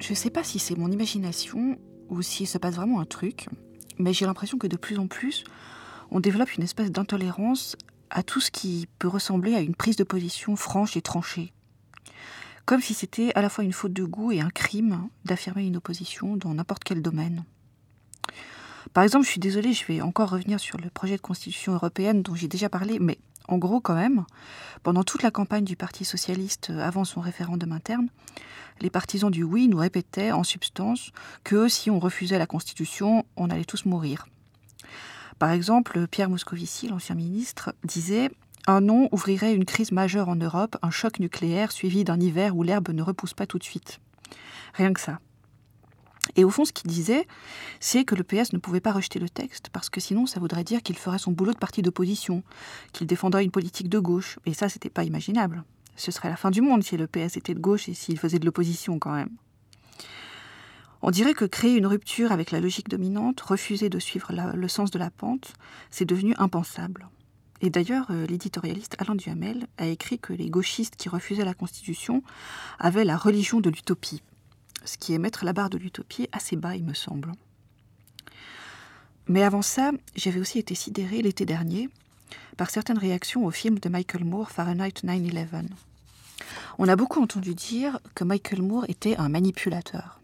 Je ne sais pas si c'est mon imagination ou s'il se passe vraiment un truc, mais j'ai l'impression que de plus en plus, on développe une espèce d'intolérance à tout ce qui peut ressembler à une prise de position franche et tranchée. Comme si c'était à la fois une faute de goût et un crime d'affirmer une opposition dans n'importe quel domaine. Par exemple, je suis désolée, je vais encore revenir sur le projet de constitution européenne dont j'ai déjà parlé, mais en gros quand même, pendant toute la campagne du Parti socialiste avant son référendum interne, les partisans du oui nous répétaient en substance que si on refusait la constitution, on allait tous mourir. Par exemple, Pierre Moscovici, l'ancien ministre, disait « Un non ouvrirait une crise majeure en Europe, un choc nucléaire suivi d'un hiver où l'herbe ne repousse pas tout de suite. » Rien que ça. Et au fond, ce qu'il disait, c'est que le PS ne pouvait pas rejeter le texte, parce que sinon, ça voudrait dire qu'il ferait son boulot de parti d'opposition, qu'il défendrait une politique de gauche. Et ça, c'était pas imaginable. Ce serait la fin du monde si le PS était de gauche et s'il faisait de l'opposition quand même. On dirait que créer une rupture avec la logique dominante, refuser de suivre le sens de la pente, c'est devenu impensable. Et d'ailleurs, l'éditorialiste Alain Duhamel a écrit que les gauchistes qui refusaient la Constitution avaient la religion de l'utopie, ce qui est mettre la barre de l'utopie assez bas, il me semble. Mais avant ça, j'avais aussi été sidérée l'été dernier par certaines réactions au film de Michael Moore, Fahrenheit 9-11. On a beaucoup entendu dire que Michael Moore était un manipulateur.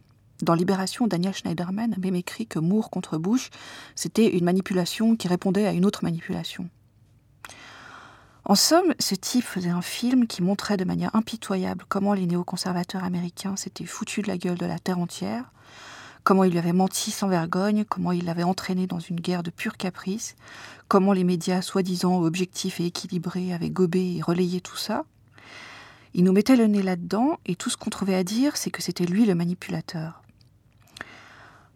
Dans Libération, Daniel Schneiderman a même écrit que Moore contre Bush, c'était une manipulation qui répondait à une autre manipulation. En somme, ce type faisait un film qui montrait de manière impitoyable comment les néoconservateurs américains s'étaient foutus de la gueule de la terre entière, comment ils lui avaient menti sans vergogne, comment ils l'avaient entraîné dans une guerre de pur caprice, comment les médias soi-disant objectifs et équilibrés avaient gobé et relayé tout ça. Il nous mettait le nez là-dedans et tout ce qu'on trouvait à dire, c'est que c'était lui le manipulateur.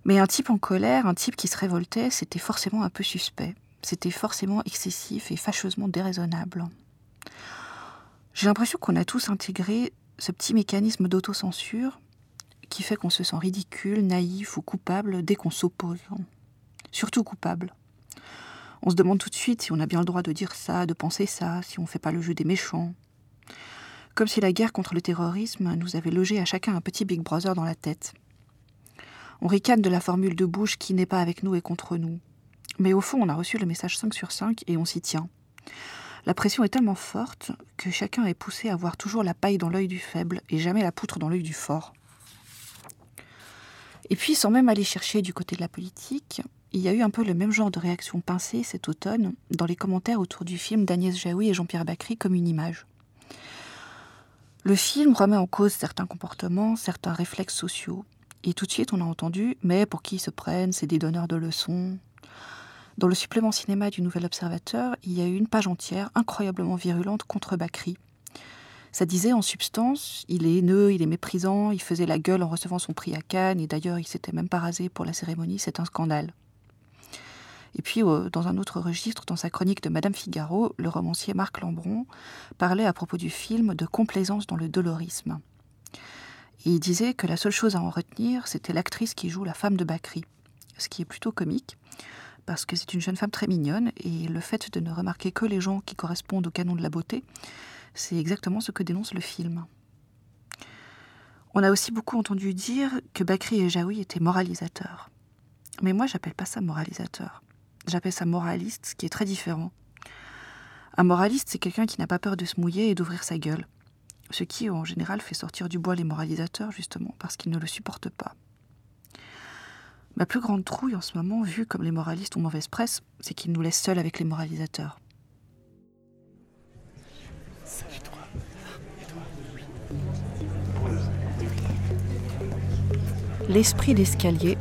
Mais un type en colère, un type qui se révoltait, c'était forcément un peu suspect. C'était forcément excessif et fâcheusement déraisonnable. J'ai l'impression qu'on a tous intégré ce petit mécanisme d'autocensure qui fait qu'on se sent ridicule, naïf ou coupable dès qu'on s'oppose. Surtout coupable. On se demande tout de suite si on a bien le droit de dire ça, de penser ça, si on ne fait pas le jeu des méchants. Comme si la guerre contre le terrorisme nous avait logé à chacun un petit Big Brother dans la tête. On ricane de la formule de Bush qui n'est pas avec nous et contre nous. Mais au fond, on a reçu le message 5/5 et on s'y tient. La pression est tellement forte que chacun est poussé à voir toujours la paille dans l'œil du faible et jamais la poutre dans l'œil du fort. Et puis, sans même aller chercher du côté de la politique, il y a eu un peu le même genre de réaction pincée cet automne dans les commentaires autour du film d'Agnès Jaoui et Jean-Pierre Bacri comme une image. Le film remet en cause certains comportements, certains réflexes sociaux. Et tout de suite, on a entendu « Mais pour qui ils se prennent, c'est des donneurs de leçons ». Dans le supplément cinéma du Nouvel Observateur, il y a eu une page entière incroyablement virulente contre Bacri. Ça disait en substance « Il est haineux, il est méprisant, il faisait la gueule en recevant son prix à Cannes, et d'ailleurs, il s'était même pas rasé pour la cérémonie, c'est un scandale ». Et puis, dans un autre registre, dans sa chronique de Madame Figaro, le romancier Marc Lambron parlait à propos du film de complaisance dans le dolorisme. Et il disait que la seule chose à en retenir, c'était l'actrice qui joue la femme de Bacri. Ce qui est plutôt comique, parce que c'est une jeune femme très mignonne, et le fait de ne remarquer que les gens qui correspondent au canon de la beauté, c'est exactement ce que dénonce le film. On a aussi beaucoup entendu dire que Bacri et Jaoui étaient moralisateurs. Mais moi, j'appelle pas ça moralisateur. J'appelle ça moraliste, ce qui est très différent. Un moraliste, c'est quelqu'un qui n'a pas peur de se mouiller et d'ouvrir sa gueule. Ce qui, en général, fait sortir du bois les moralisateurs, justement, parce qu'ils ne le supportent pas. Ma plus grande trouille en ce moment, vu comme les moralistes ont mauvaise presse, c'est qu'ils nous laissent seuls avec les moralisateurs. Salut toi. Et toi ? Oui. L'esprit d'escalier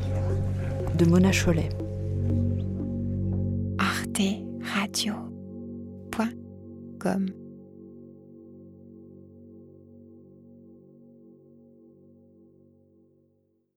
de Mona Chollet. Arte Radio.com